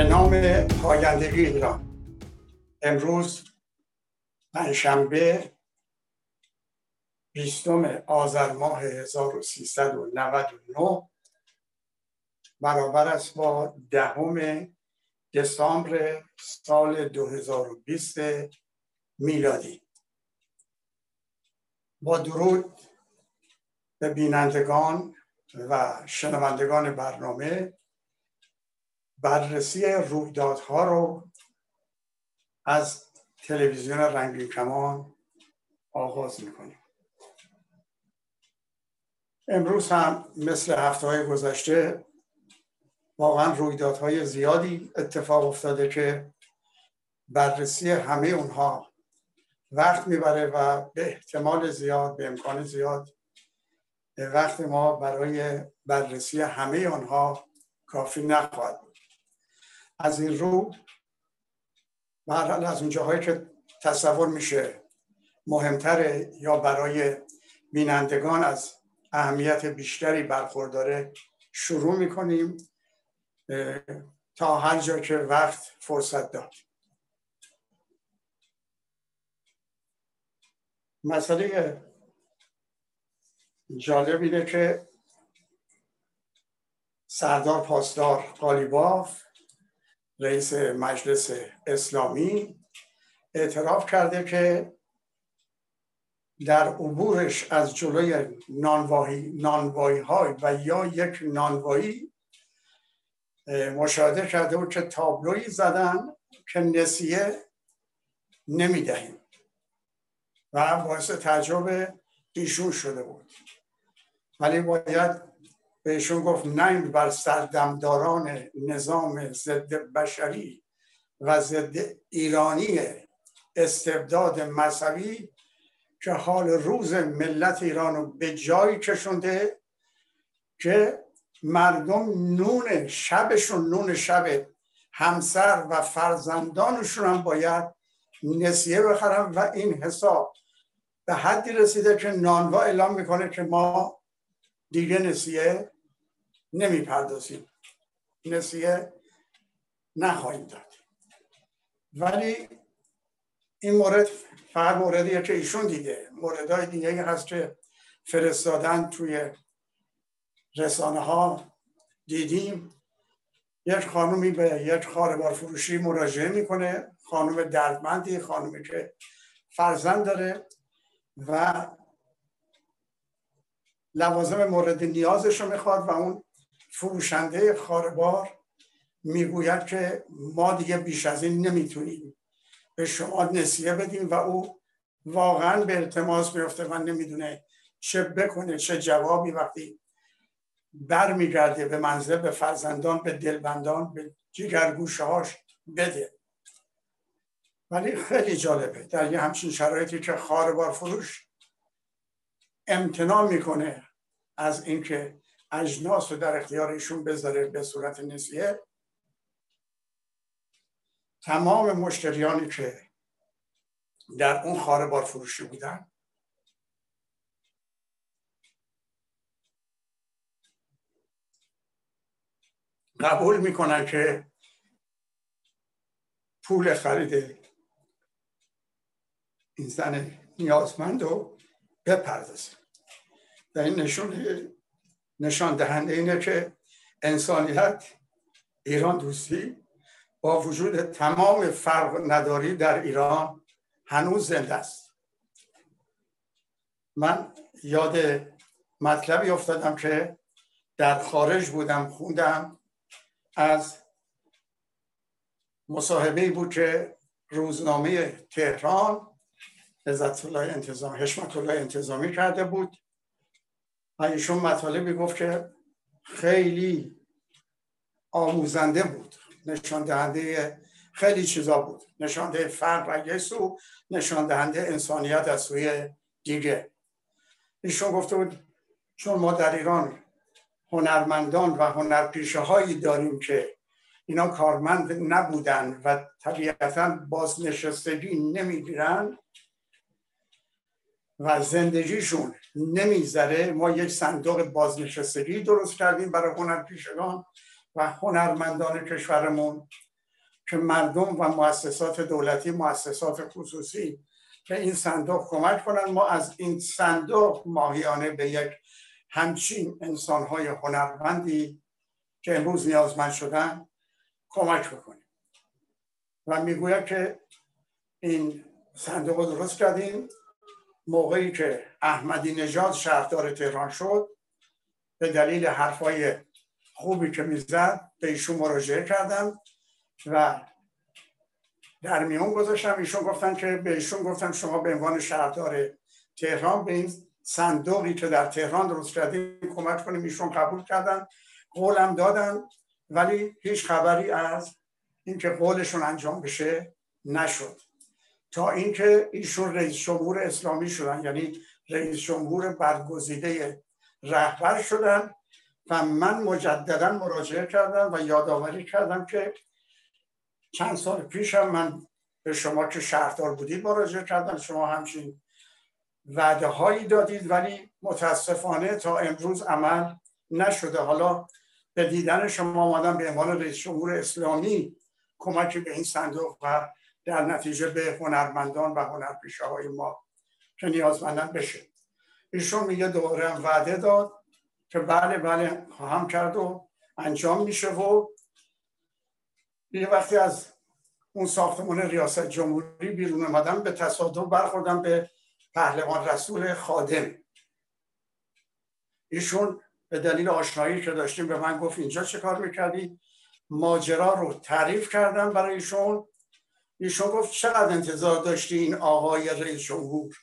به نام پایندگی ایران. امروز پنجشنبه 20 آذر ماه 1399 برابر است با 10 دسامبر سال 2020 میلادی. با درود به بینندگان و شنوندگان برنامه، بررسی رویدادها رو از تلویزیون رنگین کمان آغاز میکنیم. امروز هم مثل هفته‌های گذشته واقعا رویدادهای زیادی اتفاق افتاده که بررسی همه اونها وقت میبره و به احتمال زیاد، به امکان زیاد وقت ما برای بررسی همه آنها کافی نخواهد بود. از این رو برحال از اون جاهایی که تصور میشه مهمتره یا برای بینندگان از اهمیت بیشتری برخورداره شروع میکنیم تا هر جا که وقت فرصت داد. مسئله جالب اینه که سردار پاسدار قالیباف، رئیس مجلس اسلامی، اعتراف کرده که در عبورش از جلوی نانوایی های و یا یک نانوایی مشاهده کرده بود که تابلویی زدن که نسیه نمیدهیم و باعث تعجب ایشون شده بود. ولی باید بهشون گفت ننگ بر سردمداران نظام ضد بشری و ضد ایرانی استبداد مذهبی که حال روز ملت ایران رو به جایی کشونده که مردم نون شب همسر و فرزندانشون هم باید نسیه بخرن و این حساب به حدی رسیده که نانوا اعلام میکنه که ما دیگه نسیه نمیپردازیم، نسیه نخواهیم داد. ولی این مورد فقط موردیه که ایشون دیده. موردهای دیگه‌ای هست که فرستادن توی رسانه ها دیدیم. یک خانومی به یک خاربار فروشی مراجعه میکنه، خانوم دردمندی، خانومی که فرزند داره و لوازم مورد نیازش رو میخواد و اون فروشنده خاربار میگوید که ما دیگه بیش از این نمیتونیم به شما نسیه بدیم و او واقعا به التماس میفته و نمیدونه چه بکنه، چه جوابی وقتی برمیگرده به منزل به فرزندان، به دلبندان، به جگرگوشه هاش بده. ولی خیلی جالبه در یه همچین شرایطی که خاربار فروش امتناع میکنه از اینکه اجناس رو در اختیار ایشون بذاره به صورت نسیه، تمام مشتریانی که در اون خاربار فروشی بودن قبول میکنن که پول خرید این زن نیازمند رو بپردازیم. در این نشان دهنده اینه که انسانیت، ایران دوستی، با وجود تمام فرق نداری در ایران هنوز زنده است. من یاد مطلبی افتادم که در خارج بودم خوندم، از مصاحبه‌ای بود که روزنامه تهران حشمت‌الله انتظامی کرده بود و ایشون مطالبی گفت که خیلی آموزنده بود، نشان دهنده خیلی چیزا بود، نشان دهنده فرق از سو، نشان دهنده انسانیت از سوی دیگه. ایشون گفته بود چون ما در ایران هنرمندان و هنرپیشه‌هایی داریم که اینا کارمند نبودن و طبیعتاً بازنشستگی نمیگیرن و زندگیشون نمیذره، ما یک صندوق بازنشستگی درست کردیم برای هنرپیشگان و هنرمندان کشورمون که مردم و مؤسسات دولتی، مؤسسات خصوصی که این صندوق کمک کنند. ما از این صندوق ماهیانه به یک همچین انسان‌های هنرمندی که امروز نیازمند شدن کمک بکنیم. و میگویم که این صندوق رو درست کردیم. موقعی که احمدی نژاد شهردار تهران شد، به دلیل حرفای خوبی که میزد به ایشون مراجعه کردم و در میون گذاشتم. ایشون گفتن که به ایشون گفتم شما به عنوان شهردار تهران به این صندوقی که در تهران درست کردیم کمک کنیم. ایشون قبول کردن، قولم دادن، ولی هیچ خبری از اینکه قولشون انجام بشه نشد تا اینکه ایشون رئیس جمهور اسلامی شدن، یعنی رئیس جمهور برگزیده رهبر شدن و من مجددا مراجعه کردم و یادآوری کردم که چند سال پیش هم من به شما که شهردار بودید مراجعه کردم، شما همچین وعده هایی دادید ولی متاسفانه تا امروز عمل نشده. حالا به دیدن شما آمدم به عنوان رئیس جمهور اسلامی کمک به این صندوق و در نتیجه به هنرمندان و هنرپیشه‌های ما که نیازمندن بشه. ایشون میگه دوباره هم وعده داد که بله خواهم کرد و انجام میشه. و یه وقتی از اون ساختمان ریاست جمهوری بیرون اومدم، به تصادف برخوردم به پهلوان رسول خادم. ایشون به دلیل آشنایی که داشتیم به من گفت اینجا چه کار میکردی؟ ماجرا رو تعریف کردم برای ایشون. ایشون گفت چقدر انتظار داشتی این آقای رئیس جمهور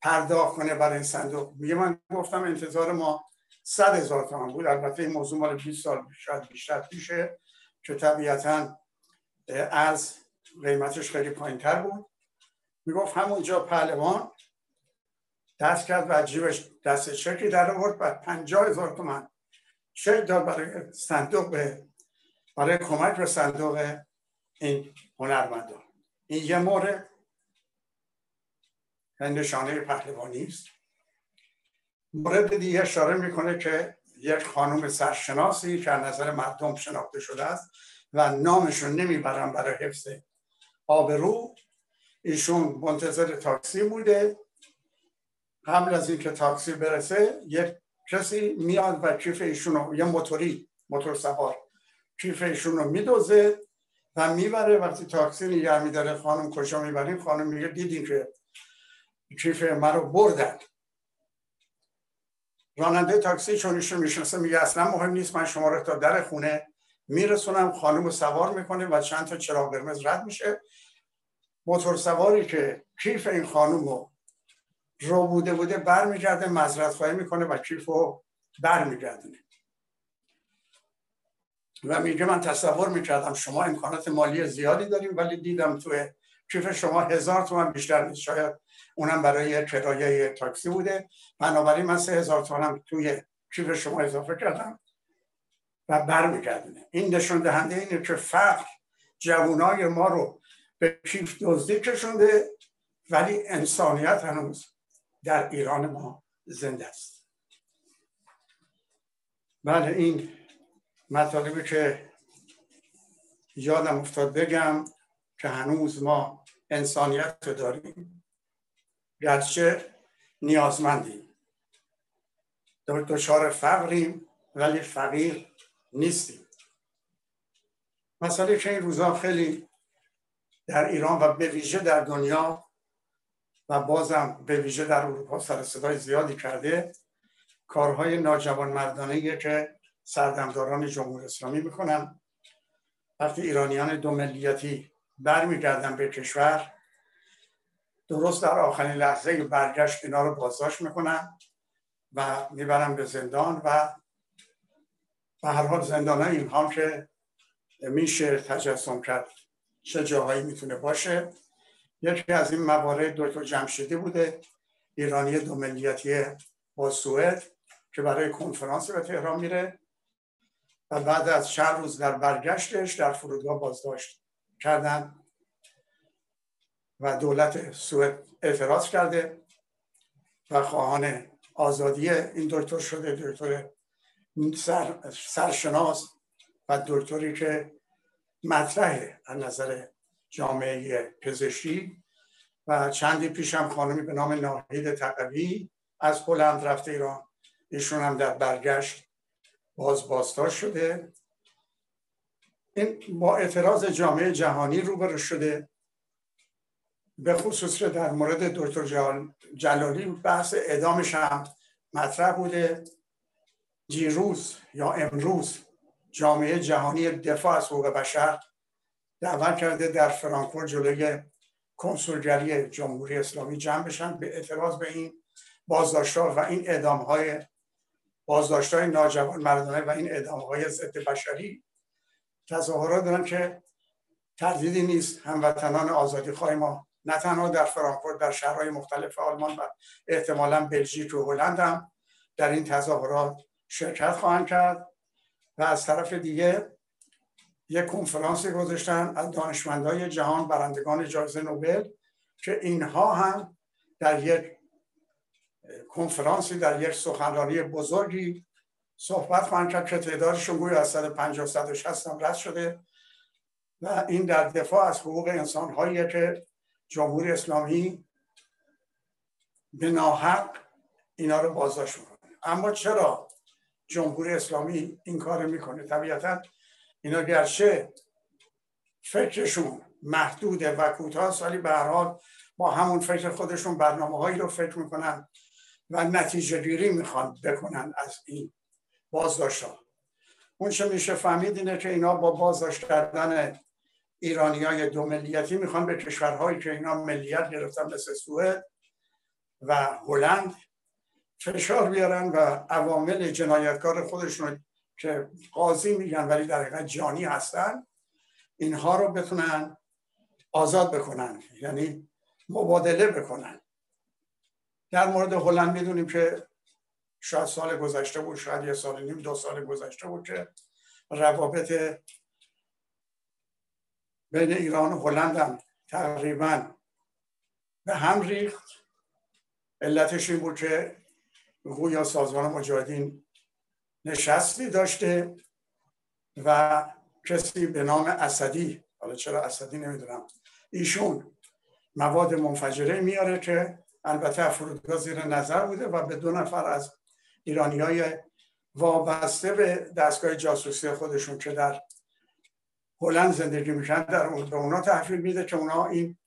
پرداخت کنه برای این صندوق؟ میگه من گفتم انتظار ما 100,000 تومان بود. البته این موضوع مال 20 سال شاید بیشتر پیشه که طبیعتاً از قیمتش خیلی پایین‌تر بود. میگفت همونجا پهلوان دست کرد و جیبش دست چکی در آورد و 50,000 تومان چک داد برای صندوق، برای کمک به صندوق این هنرمندان. این یه مورد نشانه پهلوانی است. مورد دیگه اشاره میکنه که یک خانم سرشناسی که از نظر مردم شناخته شده است و نامشون نمیبرم برای حفظ آبرو، ایشون منتظر تاکسی بوده. قبل از اینکه تاکسی برسه یک کسی میاد و کیف ایشونو، یه موتور سوار کیف ایشونو میدوزه و میبره. وقتی تاکسی نگه میداره، خانم کجا میبریم؟ خانم میگه دیدین که کیف من رو بردن. راننده تاکسی چون ایشون میشناسه میگه اصلا مهم نیست، من شما رو تا در خونه میرسونم. خانم رو سوار میکنه و چند تا چراغ قرمز رد میشه. موتور سواری که کیف این خانم رو بوده برمیگرده، معذرت خواهی میکنه و کیف رو برمیگردونه و میگه من تصور میکردم شما امکانات مالی زیادی داریم ولی دیدم توی کیف شما 1,000 تومان بیشتر نیست، شاید اونم برای کرایه تاکسی بوده، بنابراین من 3,000 تومانم توی کیف شما اضافه کردم و برمیگردونه. این نشون دهنده اینه که فقر جوانای ما رو به کیف دزدی کشونده ولی انسانیت هنوز در ایران ما زنده است. بله، این مطالبی که یادم افتاد بگم که هنوز ما انسانیت رو داریم گرچه نیازمندیم، دچار فقریم ولی فقیر نیستیم. مسئله که این روزا خیلی در ایران و به ویژه در دنیا و بازم به ویژه در اروپا سر صدای زیادی کرده، کارهای ناجوانمردانه که سردمداران جمهوری اسلامی میکنن. وقتی ایرانیان دو ملیتی برمیگردن به کشور، درست در آخرین لحظه برگشت اینا رو بازداشت میکنن و میبرن به زندان و به هر حال زندان‌ها اینها که میشه تجسم کرد چه جاهایی میتونه باشه. یکی از این موارد دکتر جمشیدی بوده، ایرانی دو ملیتی با سوئد که برای کنفرانس به تهران میره و بعد از چند روز در برگشتش در فرودگاه بازداشت کردن و دولت سوئد اعتراض کرده و خواهان آزادی این دکتر شده، دکتر سرشناس و دکتری که مطرحه از نظر جامعه پزشکی. و چندی پیش هم خانمی به نام ناهید تقوی از هلند رفته ایران، ایشون هم در برگشت بازداشت شده. این با اعتراض جامعه جهانی روبرو شده، به خصوص در مورد دکتر جلالی بحث اعدامش هم مطرح بوده. دیروز یا امروز جامعه جهانی دفاع از حقوق بشر دعوا کرده در فرانکفورت جلوی کنسولگری جمهوری اسلامی جمع بشن به اعتراض به این بازداشت‌ها و این اعدام‌های بازداشت‌های ناجوانمردانه و این اعدام‌های ضد بشری. تظاهرات دارن که تردیدی نیست هموطنان آزادیخواه ما نه تنها در فرانکفورت، در شهرهای مختلف آلمان و احتمالاً بلژیک و هلند هم در این تظاهرات شرکت خواهند کرد. و از طرف دیگه یک کنفرانسی گذاشتن از دانشمندای جهان برندگان جایزه نوبل که اینها هم در یک کنفرانسی، در یک سخنرانی بزرگی صحبت خواهند کرد که تعدادشون گویا از 150-160 هم رد شده. و این در دفاع از حقوق انسان‌هایی که جمهوری اسلامی به ناحق اینا رو بازداشت می‌کنه. اما چرا جمهوری اسلامی این کار میکنه؟ طبیعتاً اینا گرچه فکرشون محدوده و کوتاست، ولی به هر حال با همون فکر خودشون برنامه‌هایی رو فکر میکنن و نتیجه‌گیری میخوان بکنن از این بازداشت‌ها. اون چه میشه فهمید اینه که اینا با بازداشت کردن ایرانیای دو ملیتی میخوان به کشورهایی که اینا ملیت گرفتن مثل سوئد و هلند فشار بیارن و عوامل جنایتکار خودشون که قاضی میگن ولی در حقیقت جانی هستن اینها رو بتونن آزاد بکنن، یعنی مبادله بکنن. در مورد هلند میدونیم که شاید سال گذشته بود، شاید یه سال نیم دو سال گذشته بود که روابط بین ایران و هلند هم تقریبا به هم ریخت. علتش این بود که گویا سازمان مجاهدین نشستی داشته و کسی به نام اسدی، حالا چرا اسدی نمیدونم، ایشون مواد منفجره میاره که البته فرودگاه زیر نظر بوده و به 2 نفر از ایرانیای وابسته به دستگاه جاسوسی خودشون که در هلند زندگی میکنن در اونا تحویل میده که اونا این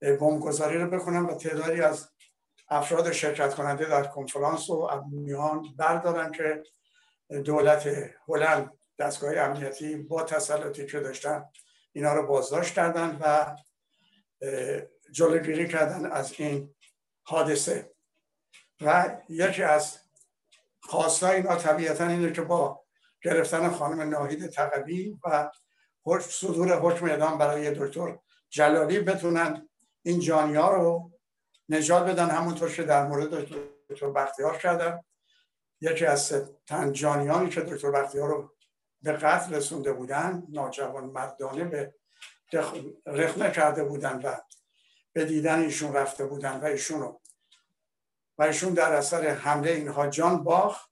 بمبگذاری رو بکنن و تعدادی از افراد شرکت کننده در کنفرانس و امنیان بردارن که دولت هلند دستگاه امنیتی با تسلطی که داشتن اینا رو بازداشت کردن و جلوگیری کردن از این حادثه. و یکی از خواستای اینا طبیعتا اینه که با گرفتن خانم ناهید تقوی و صدور حکم اعدام برای دکتر جلالی بتونن این جانی‌ها رو نجات بدن، همونطور که در مورد دکتر بختیار کردن. یکی از تن جانیانی که دکتر بختیار رو به قتل رسونده بودن، ناجوان مردانه به رخنه کرده بودن و به دیدن ایشون رفته بودن و ایشون در اثر حمله اینها جان باخت.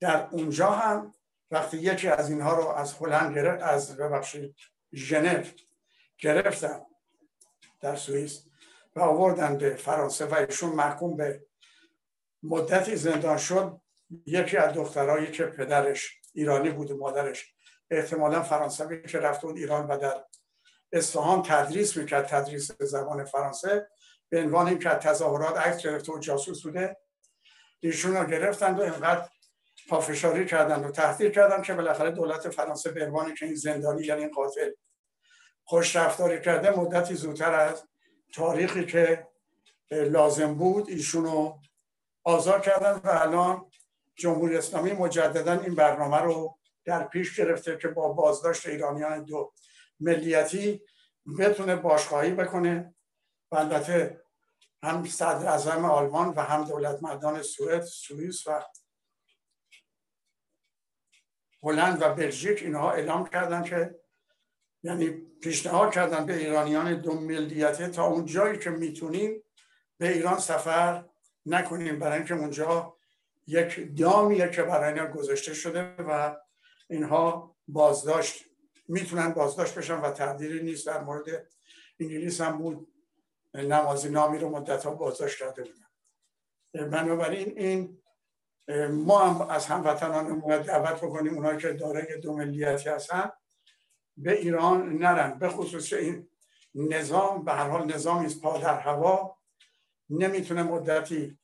در اونجا هم وقتی یکی از اینها رو از هلند گرفت، از ببخشید ژنو گرفتن در سوئیس و آوردن به فرانسه و ایشون محکوم به مدتی زندان شد. یکی از دخترایی که پدرش ایرانی بود و مادرش احتمالاً فرانسوی که رفته بود ایران و در اصفهان تدریس میکرد، تدریس زبان فرانسه، به عنوان اینکه تظاهرات عکس گرفته و جاسوس بوده، ایشون رو گرفتند و اینقدر پافشاری کردند و تهدید کردند که بالاخره دولت فرانسه به عنوان اینکه این زندانی یعنی این قاتل خوش رفتاری کرده، مدتی زودتر از تاریخی که لازم بود ایشون رو آزاد کردن. و الان جمهوری اسلامی مجددا این برنامه رو در پیش گرفته که با بازداشت ایرانیان دو ملیتی بتونه باشگاهی بکنه. البته هم صدر اعظم آلمان و هم دولتمردان سوئد، سوئیس و هلند و بلژیک اینها اعلام کردن که یعنی پیشنهاد کردن به ایرانیان دو ملیتی تا اون جایی که میتونیم به ایران سفر نکنیم، برای اینکه اونجا یک دامیه که برای اینا گذاشته شده و اینها بازداشت میتونن بازداشت بشن و تقدیری نیست. در مورد انگلیس هم بود، نواز نامیر رو مدت‌ها بازداشت کرده بودن. بنابراین این ما هم از هموطنانمون باید دعوت بکنیم اونایی که دارای دو ملیتی هستن به ایران نرن، به خصوص این نظام به هر حال نظامی است پا در هوا، نمیتونه مدتی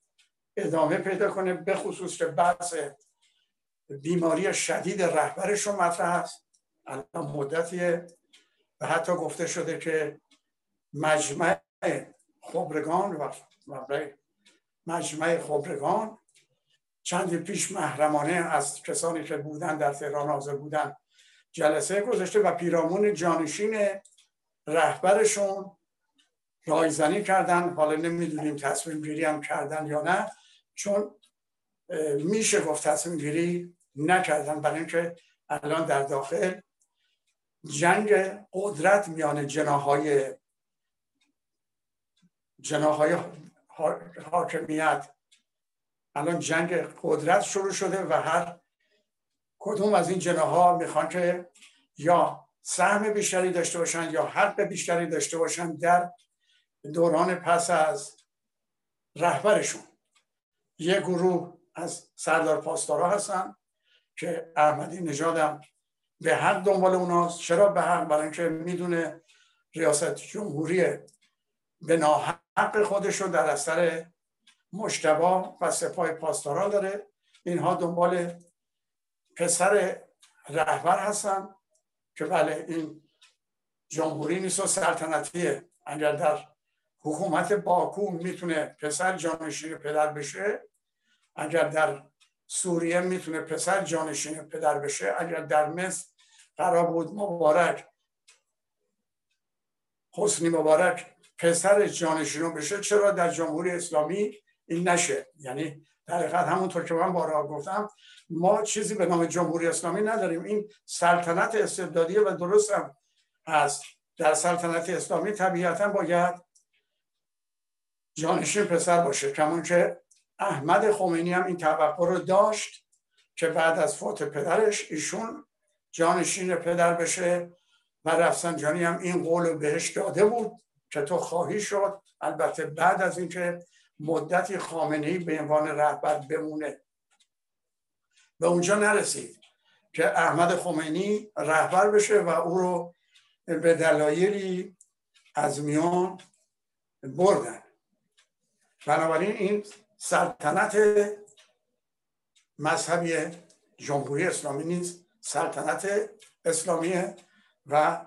ادامه پیدا کنه، به خصوص که بحث بیماری شدید رهبرش رو مطرح است. الان مدتیه و حتی گفته شده که مجمع خبرگان چند پیش محرمانه از کسانی که بودن در تهران حاضر بودن جلسه گذاشته و پیرامون جانشین رهبرشون رایزنی کردن. حالا نمیدونیم تصمیم گیری هم کردن یا نه، چون میشه گفت تصمیم گیری نکردن، برای اینکه الان در داخل جنگ قدرت میان جناح‌های حاکمیت، الان جنگ قدرت شروع شده و هر کدوم از این جناح‌ها میخوان که یا سهم بیشتری داشته باشن یا حق بیشتری داشته باشن در دوران پس از رهبرشون. یک گروه از سردار پاسدارا هستن که احمدی نژاد هم به حق دنبال اوناست. چرا به حق؟ برای اینکه میدونه ریاست جمهوری به ناحق خودش رو در اثر مشتبه و سپاه پاسدارا داره. اینها دنبال پسر رهبر هستن که بله این جمهوری نیست و سلطنتیه. اگر در حکومت باکو میتونه پسر جانشین پدر بشه، اگر در سوریه میتونه پسر جانشین پدر بشه، اگر در مصر قرار بود حسنی مبارک پسر جانشین بشه، چرا در جمهوری اسلامی این نشه؟ یعنی در حقیقت همونطور که من بارها گفتم ما چیزی به نام جمهوری اسلامی نداریم، این سلطنت استبدادیه و درست هم هست. در سلطنت اسلامی طبیعتاً باید جانشین پسر باشه، کمان که احمد خمینی هم این توقع رو داشت که بعد از فوت پدرش ایشون جانشین پدر بشه و رفسانجانی هم این قول رو بهش داده بود که تو خواهی شد، البته بعد از اینکه مدتی خامنه ای به عنوان رهبر بمونه. به اونجا نرسید که احمد خمینی رهبر بشه و او رو به دلایلی از میان بردن. بنابراین این سلطنت مذهبی جمهوری اسلامی نیست، سلطنت اسلامیه و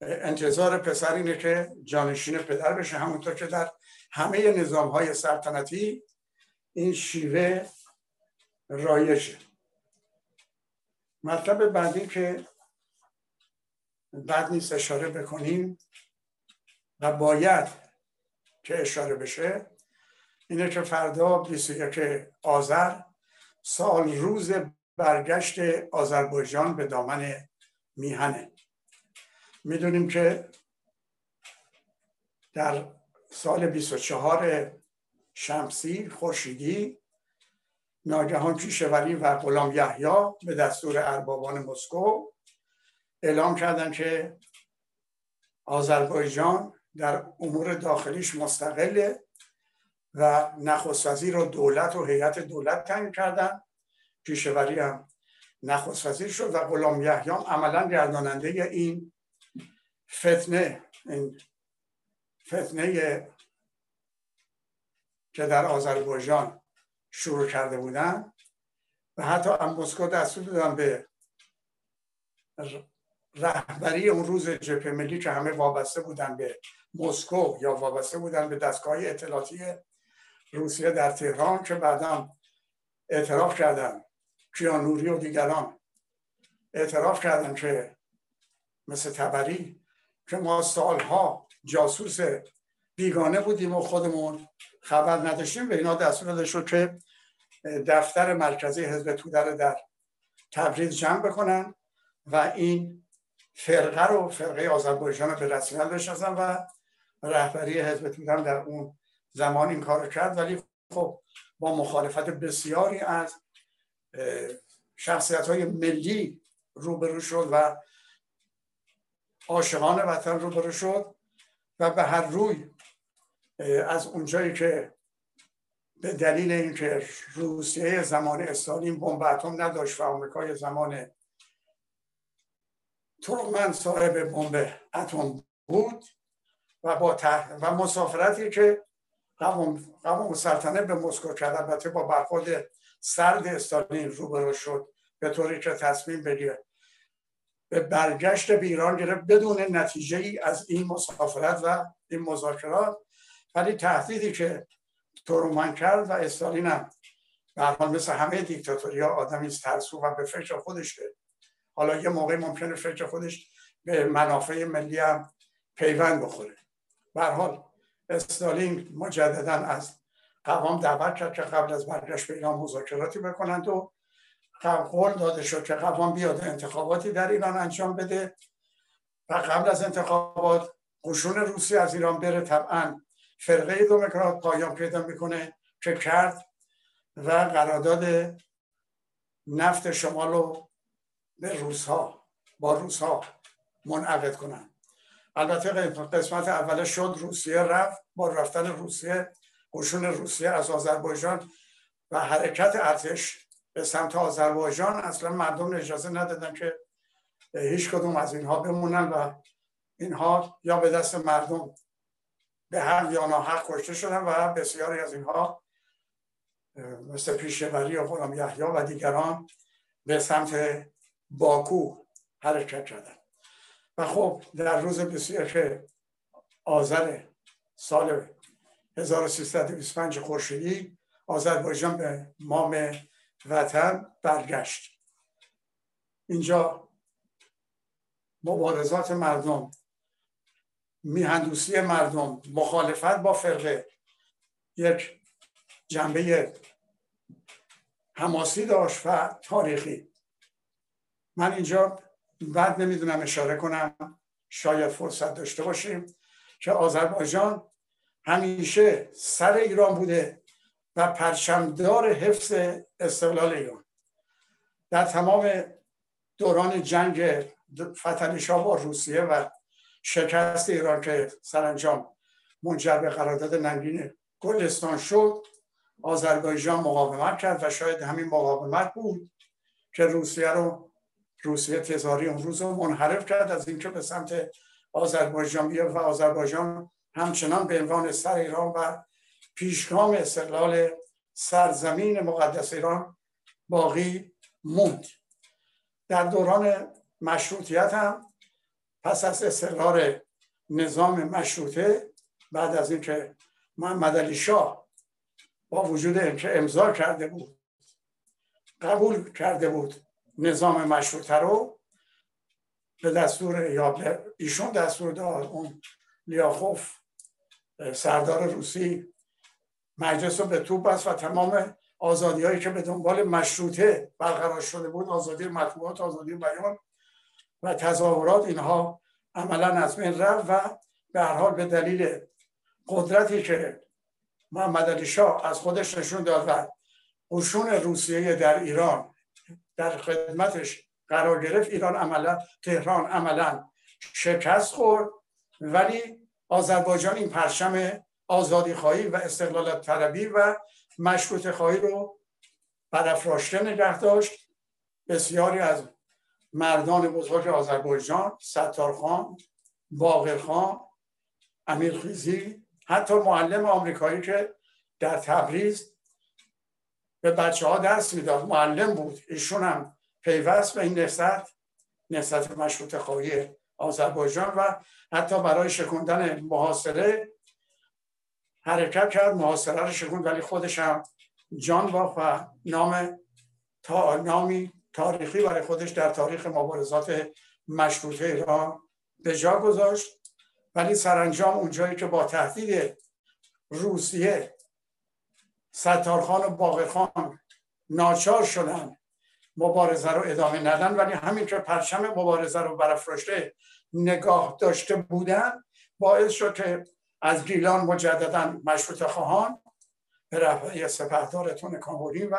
انتظار پسر اینه که جانشین پدر بشه. همونطور که در همه نظام‌های سلطنتی این شیوه رایجه. مطلب بعدی که بعد نیست اشاره بکنیم و باید که اشاره بشه اینه که فردا 21 آذر سال روز برگشت آذربایجان به دامن میهنه. میدونیم که در سال 24 شمسی خورشیدی ناگهان کیشوری و غلام یحیی به دستور اربابان مسکو اعلام کردند که آذربایجان در امور داخلیش مستقله و نخست وزیر و دولت و هیئت دولت تعیین کردن. کیشوری هم نخست وزیر شد و غلام یحیی عملاً گرداننده این فتنه، این فتنه که در آذربایجان شروع کرده بودن و حتی مسکو دستور دادن به رهبری اون روز جبهه ملی که همه وابسته بودن به مسکو یا وابسته بودن به دستگاه اطلاعاتی روسیه در تهران که بعداً اعتراف کردن، کیانوری و دیگران اعتراف کردن که مثل تبری که ما سالها جاسوس بیگانه بودیم و خودمون خبر نداشتیم. به اینا دستور داده شد که دفتر مرکزی حزب توده رو در تبریز جمع بکنن و این فرقه رو، فرقه آذربایجان رو به رسمیت بشناسن و رهبری حزب توده در اون زمان این کار کرد، ولی خب با مخالفت بسیاری از شخصیت‌های ملی روبرو شد و عاشقان وطن رو برو شد و به هر روی از اونجایی که به دلیل اینکه روسیه زمان استالین بمب اتم نداشت و آمریکای زمان ترومن صاحب بمب اتم بود و با و مسافرتی که قوام سلطنه به مسکو کرد، البته با برخورد سرد استالین روبرو شد، به طوری که تصمیم بگیره به برگشت به ایران گرفت بدون نتیجه ای از این مسافرت و این مذاکرات. ولی تهدیدی که ترومن کرد و استالین هم به هر حال مثل همه دیکتاتوریا آدمی است ترسو و به فکر خودشه، حالا یه موقع ممکنه فکر خودش به منافع ملی هم پیوند بخوره. به هر حال استالین مجددا از قوام دعوت کرد که قبل از برگشت به ایران مذاکراتی بکنند و قول داده شد که قوام بیاد انتخاباتی در ایران انجام بده و قبل از انتخابات قشون روسی از ایران بره. طبعا فرقه دموکرات پایان پیدا میکنه که کرد و قرارداد نفت شمال رو با روس‌ها منعقد کنند. البته قسمت اولش شد روسیه رفت، با رفتن روسیه قشون روسیه از آذربایجان و حرکت ارتش به سمت آذربایجان اصلا مردم اجازه ندادن که هیچ کدوم از اینها بمونن و اینها یا به دست مردم به هم یا ناحق کشته شدن و بسیاری از اینها مثل پیشه‌وری و غلام یحیی و دیگران به سمت باکو حرکت کردن. و خب در روز 21 آذر سال 1325 خورشیدی آذربایجان به مام وطن برگشت. اینجا مبارزات مردم، میهندوستی مردم، مخالفت با فرقه یک جنبه حماسی داشت و تاریخی. من اینجا بعد نمیدونم اشاره کنم، شاید فرصت داشته باشیم، که آذربایجان همیشه سر ایران بوده و پرچمدار حفظ استقلال ایران. در تمام دوران جنگ فتحعلی‌شاه با روسیه و شکست ایران که سرانجام منجر به قرارداد ننگین گلستان شد، آذربایجان مقاومت کرد و شاید همین مقاومت بود که روسیه تزاری اون روز رو منحرف کرد از اینکه به سمت آذربایجان بیاد و آذربایجان همچنان به عنوان سر ایران و پیشگام استقلال سرزمین مقدس ایران باقی موند. در دوران مشروطیت هم پس از استقرار نظام مشروطه، بعد از اینکه محمد علی شاه با وجود اینکه امضا کرده بود، قبول کرده بود نظام مشروطه رو، به دستور ایشون دستور داد اون لیاقت سردار روسی مجلس رو به توپ بست و تمام آزادی هایی که به دنبال مشروطه برقرار شده بود، آزادی مطبوعات، آزادی بیان و تظاهرات، اینها عملا از بین رفت و به هر حال به دلیل قدرتی که محمد علی شاه از خودش نشون داد و قشون روسیه در ایران در خدمتش قرار گرفت، ایران عملا تهران عملا شکست خورد. ولی آذربایجان این پرچم آزادی خواهی و استقلال طلبی و مشروطه خواهی رو برافراشته نگه داشت. بسیاری از مردان بزرگ آذربایجان، ستارخان، باقرخان، امیرخیزی، حتی معلم آمریکایی که در تبریز به بچه‌ها درس میداد، معلم بود، ایشون هم پیوست به این نهضت مشروطه خواهی آذربایجان و حتی برای شکوندن محاصره حرکت کرد، محاصره رو شکوند، ولی خودش هم جان باخت و نامی تاریخی برای خودش در تاریخ مبارزات مشروطه ایران به جا گذاشت. ولی سرانجام اونجایی که با تهدید روسیه ستارخان و باقرخان ناچار شدن مبارزه رو ادامه ندن، ولی همین که پرچم مبارزه رو برافراشته نگاه داشته بودن باعث شد که از گیلان مجددا مشروطه خواهان به رهبری سپهدار تنکابنی و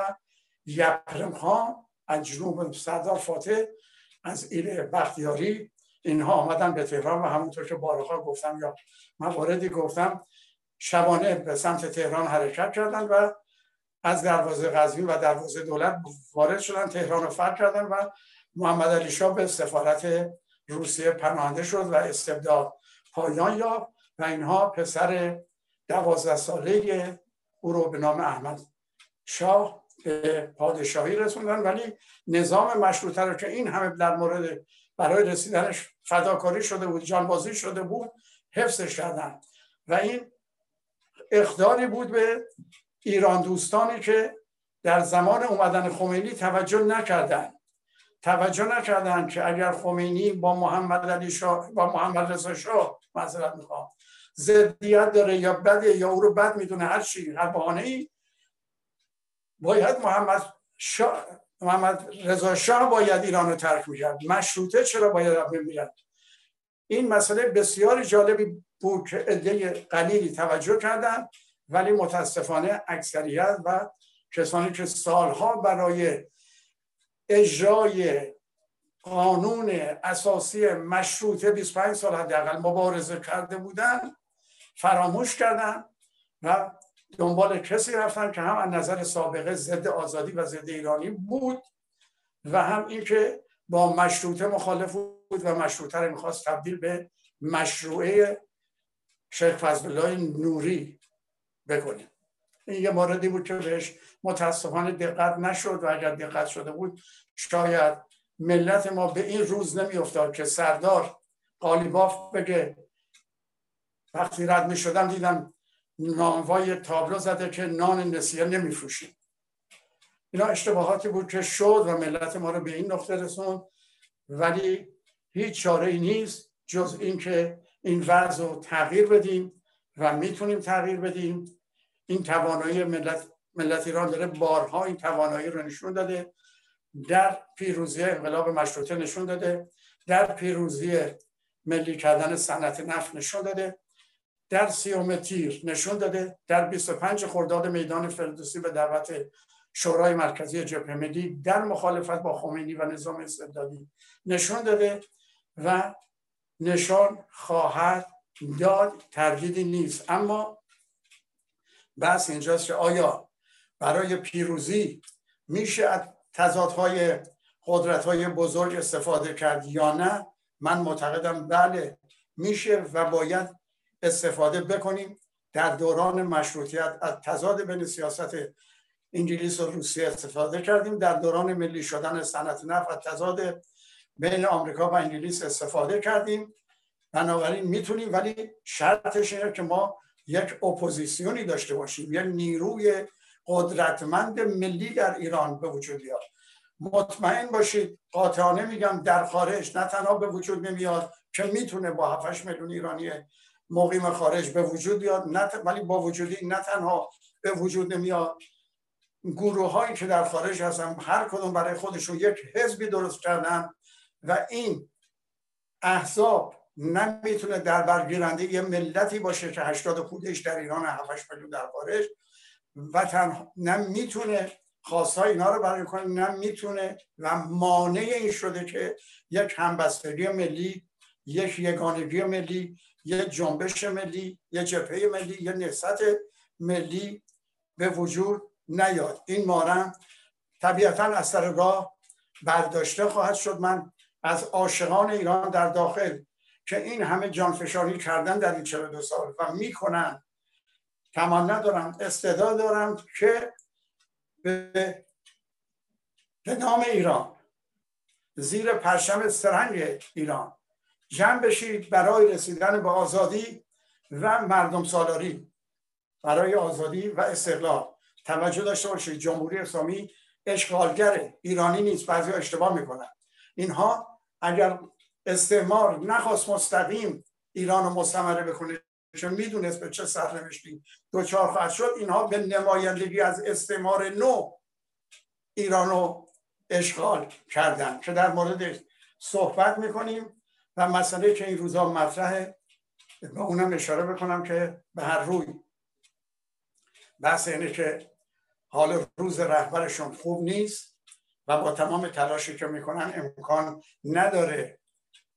یپرم خان از جنوب سردار فاتح از ایل بختیاری اینها آمدن به تهران و همونطور که باقرخان گفتم یا مواردی گفتم شبانه به سمت تهران حرکت کردند و از دروازه قزوین و دروازه دولت وارد شدند، تهران رو فتح کردند و محمد علی شاه به سفارت روسیه پناهنده شد و استبداد پایان یافت و اینها پسر 12 ساله او رو به نام احمد شاه به پادشاهی رسوندن، ولی نظام مشروطه رو که این همه در مورد برای رسیدنش فداکاری شده بود، جانبازی شده بود، حفظش کردند و این اقداری بود به ایران دوستانی که در زمان اومدن خمینی توجه نکردند که اگر خمینی با محمد رضا شاه معذرت میخوام ضدیت داره یا بده یا او رو بد میدونه، هر چی هر بهانه‌ای، باید محمد رضا شاه باید ایران رو ترک می‌کرد، مشروطه چرا باید می‌میرد. این مسئله بسیار جالبی بود که عده قلیلی توجه کردند، ولی متاسفانه اکثریت و کسانی که سالها برای اجرای قانون اساسی مشروطه 25 سال حداقل مبارزه کرده بودند فراموش کردند و دنبال کسی رفتن که هم از نظر سابقه ضد آزادی و ضد ایرانی بود و هم این که با مشروطه مخالف بود و مشروطه رو می‌خواست تبدیل به مشروعه شیخ فضل الله نوری بکنه. این یه موردی بود که بهش متاسفانه دقت نشد و اگر دقت شده بود شاید ملت ما به این روز نمی‌افتاد که سردار قالیباف بگه، وقتی رد می‌شدم دیدم نانوای تابلو زده که نان نسیه نمیفروشیم. اینا اشتباهاتی بود که شد و ملت ما رو به این نقطه رسوند، ولی هیچ چاره‌ای نیست جز اینکه این وضع رو تغییر بدیم و میتونیم تغییر بدیم. این توانایی ملت ایران داره، بارها این توانایی رو نشون داده، در پیروزی انقلاب مشروطه نشون داده، در پیروزی ملی کردن صنعت نفت نشون داده، در 30 تیر نشون داده، در 25 خرداد میدان فردوسی به دعوت شورای مرکزی جبهه ملی در مخالفت با خمینی و نظام استبدادی نشون داده و نشان خواهد داد، تردیدی نیست. اما بس اینجاست که آیا برای پیروزی میشه از تضادهای قدرت‌های بزرگ استفاده کرد یا نه؟ من معتقدم بله میشه و باید استفاده بکنیم. در دوران مشروطیت از تضاد بین سیاست انگلیس و روسیه استفاده کردیم، در دوران ملی شدن صنعت نفت از تضاد بین آمریکا و انگلیس استفاده کردیم. بنابراین میتونیم، ولی شرطش اینه که ما یک اپوزیسیونی داشته باشیم، یک نیروی قدرتمند ملی در ایران به وجود بیاد. مطمئن باشید قاطعانه میگم در خارج نه تنها به وجود نمیاد که میتونه با 7-8 میلیون ایرانی مقیم خارج به وجود بیاد، ولی با وجودی نه تنها به وجود نمیاد، گروه هایی که در خارج هستن هر کدوم برای خودشون یک حزبی درست کردن و این احزاب نمیتونه در برگیرنده یه ملتی باشه که 80 خودش در ایران، 7-8 میلیون در خارج، و تنها نمیتونه خواستای اینا رو برآورده کنه، نمیتونه و مانع این شده که یک همبستگی ملی، یک یگانگی ملی، یک جنبش ملی، یک جبهه ملی، یک نهضت ملی به وجود نیاد. این مارم طبیعتاً از سر راه برداشته خواهد شد. من از عاشقان ایران در داخل که این همه جانفشانی کردن در این 42 سال و میکنن تمام دارم، استعداد دارم که به نام ایران زیر پرچم سرهنگ ایران جمع بشید برای رسیدن به آزادی و مردم سالاری، برای آزادی و استقلال. توجه داشته باشید جمهوری اسلامی اشغالگر ایرانی نیست. بعضی ها اشتباه میکنن، اینها اگر استعمار نخواست مستقیم ایران رو مستمره بکنه چون میدونست به چه سرنوشتی دوچار خواهد شد، اینها به نمایندگی از استعمار نو ایران رو اشغال کردن که در موردش صحبت میکنیم و مسئله که این روزا مطرحه به اونم اشاره بکنم که به هر روی بحث اینه که حال روز رهبرشون خوب نیست و با تمام تلاشی که میکنن امکان نداره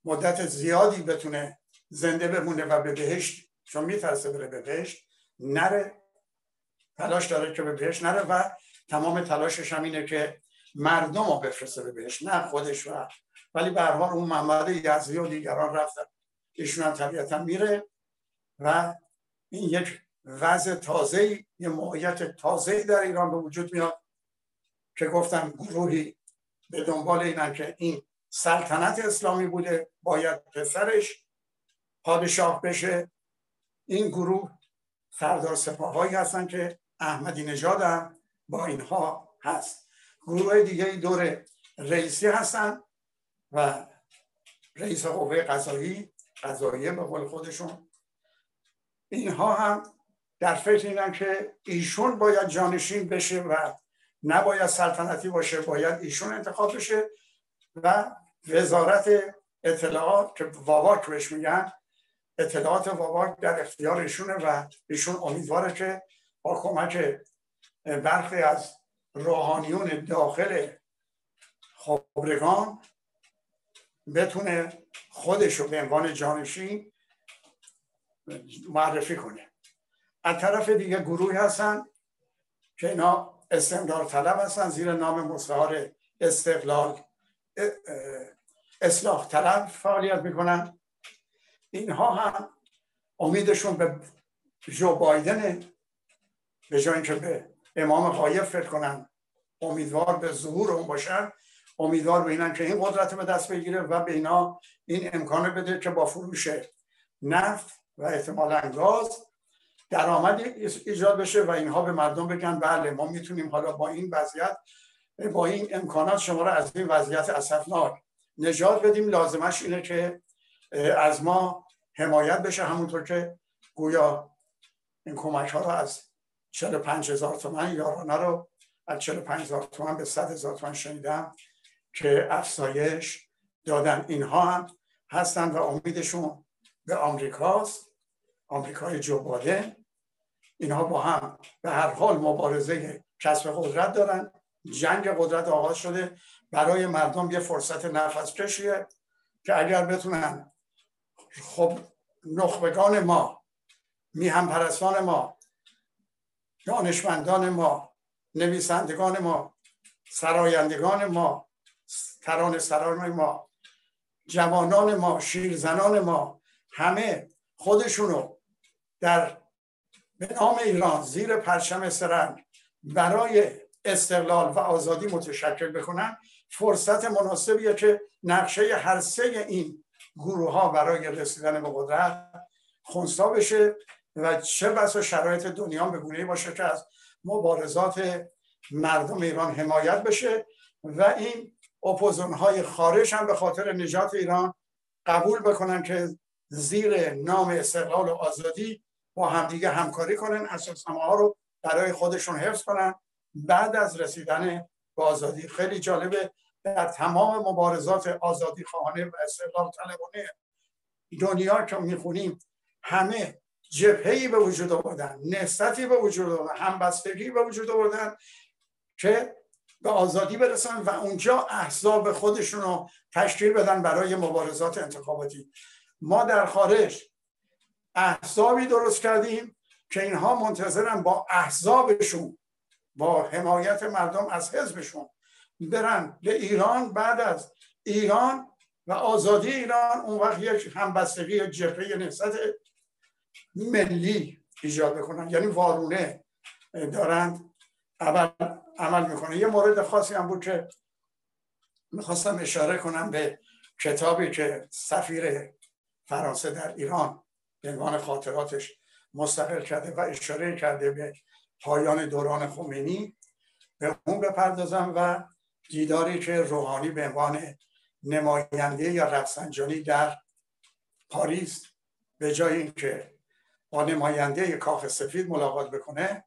مدت زیادی بتونه زنده بمونه و به بهشت، چون میترسه بره به بهشت نره، تلاش داره که به بهشت نره و تمام تلاشش هم اینه که مردم رو بفرسته به بهشت، نه خودش رو. ولی به هر حال اون محمد یزدی و دیگران رفتن، ایشون هم طبیعتا میره و این یک وضع تازه‌ای، یه موقعیت تازه‌ای در ایران به وجود میاد که گفتم گروهی به دنبال اینن که این سلطنت اسلامی بوده، باید پسرش پادشاه بشه. این گروه سردار سپاهایی هستن که احمدی نژاد هم با اینها هست. گروه دیگه دور رئیسی هستن و رئیس قوه قضاییه به قول خودشون. اینها هم در فکر اینن که ایشون باید جانشین بشه و نباید سلطنتی باشه، باید ایشون انتخاب بشه و وزارت اطلاعات که واواک بهش میگن، اطلاعات واواک در اختیار ایشونه و ایشون امیدواره که با کمک برخی از روحانیون داخل خبرگان بتونه خودش رو به عنوان جانشین معرفی کنه. از طرف دیگه گروهی هستن که اینا استمرار طلب هستن زیر نام مستعار استقلال، اصلاح طلب فعالیت میکنن. اینها هم امیدشون به جو بایدن، به جای اینکه به امام غایب فکر کنن، امیدوار به ظهور اون باشن، امیدوار به اینن که این قدرت به دست بگیره و به اینا این امکان بده که با فروش نفت و احتمالاً گاز درآمد ایجاد بشه و اینها به مردم بگن بله ما میتونیم حالا با این وضعیت، با این امکانات شما را از این وضعیت اسفناک نجات بدیم، لازمش اینه که از ما حمایت بشه، همونطور که گویا این کمک ها را از 45,000 تومان یارانه رو از 45,000 تومان به 100,000 تومان شنیدم که افزایش دادن. اینها هم هستن و امیدشون به آمریکاست، آمریکای جو بایدن. اینها با هم به هر حال مبارزه کسب قدرت دارن، جنگ قدرت آغاز شده. برای مردم یه فرصت نفس کشیه که اگر بتونن خب نخبگان ما، میهم پرستان ما، دانشمندان ما، نویسندگان ما، سرایندگان ما، ترانه سران ما، جوانان ما، شیرزنان ما، همه خودشونو در به نام ایران زیر پرچم سرنگ برای استقلال و آزادی متشکل بکنن، فرصت مناسبیه که نقشه هر سه این گروه ها برای رسیدن به قدرت خونسا بشه و چه بسا شرایط دنیا به گونه‌ای باشه که از مبارزات مردم ایران حمایت بشه و این اپوزیسیون های خارج هم به خاطر نجات ایران قبول بکنن که زیر نام استقلال و آزادی با همدیگه همکاری کنن، اساسنامه ها رو برای خودشون حفظ کنن بعد از رسیدن به آزادی. خیلی جالبه در تمام مبارزات آزادی خواهانه و استقلال طلبانه دنیا که میخونیم، همه جبهه‌ای به وجود آوردن، نهضتی به وجود آوردن، همبستگی به وجود آوردن که به آزادی برسن و اونجا احزاب خودشون رو تشکیل بدن برای مبارزات انتخاباتی. ما در خارج احزابی درست کردیم که اینها منتظرن با احزابشون، با حمایت مردم از حزبشون، برن به ایران، بعد از ایران و آزادی ایران اون وقت یک همبستگی یا جبهه نهضت ملی ایجاد بکنن، یعنی وارونه دارند عمل میکنه. یه مورد خاصی هم بود که میخواستم اشاره کنم به کتابی که سفیر فرانسه در ایران به عنوان خاطراتش مستقل کرده و اشاره کرده به پایان دوران خمینی، به اون بپردازم و دیداری که روحانی به عنوان نماینده یا رفسنجانی در پاریس به جای اینکه با نماینده کاخ سفید ملاقات بکنه،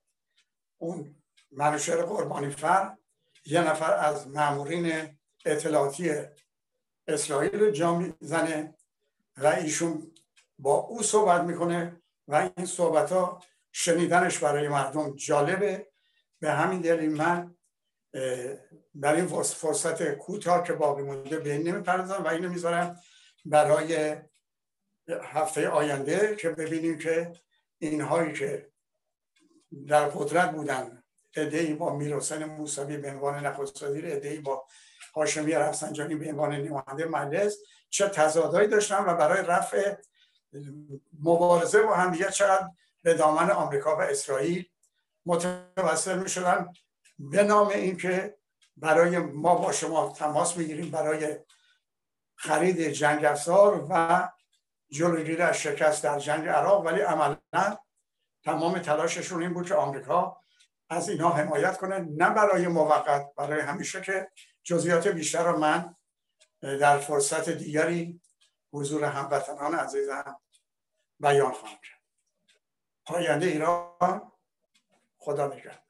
اون منوشهر قربانی فر یه نفر از مامورین اطلاعاتی اسرائیل رو جا میزنه و ایشون با او صحبت میکنه و این صحبت ها شنیدنش برای مردم جالبه. به همین دلیل من برای این فرصت کوتاه که باقی مونده به این نمیپردازم و اینو میذارم برای هفته آینده که ببینیم که اینهایی که در قدرت بودن، عده‌ای با میر حسین موسوی به عنوان نخست وزیر، عده‌ای با هاشمی رفسنجانی به عنوان نماینده مجلس، چه تضادهایی داشتن و برای رفع مبارزه با هم دیگه چقدر به دامن آمریکا و اسرائیل متوسل می شدن به نام اینکه برای ما با شما تماس میگیریم برای خرید جنگ افزار و جلوگیری از شکست در جنگ عراق، ولی عملا تمام تلاششون این بود که آمریکا از اینا حمایت کنه، نه برای موقت، برای همیشه، که جزئیات بیشتر رو من در فرصت دیگری حضور هموطنان عزیزم بیان خواهم کرد. پاینده ایران، خدا نگهدار.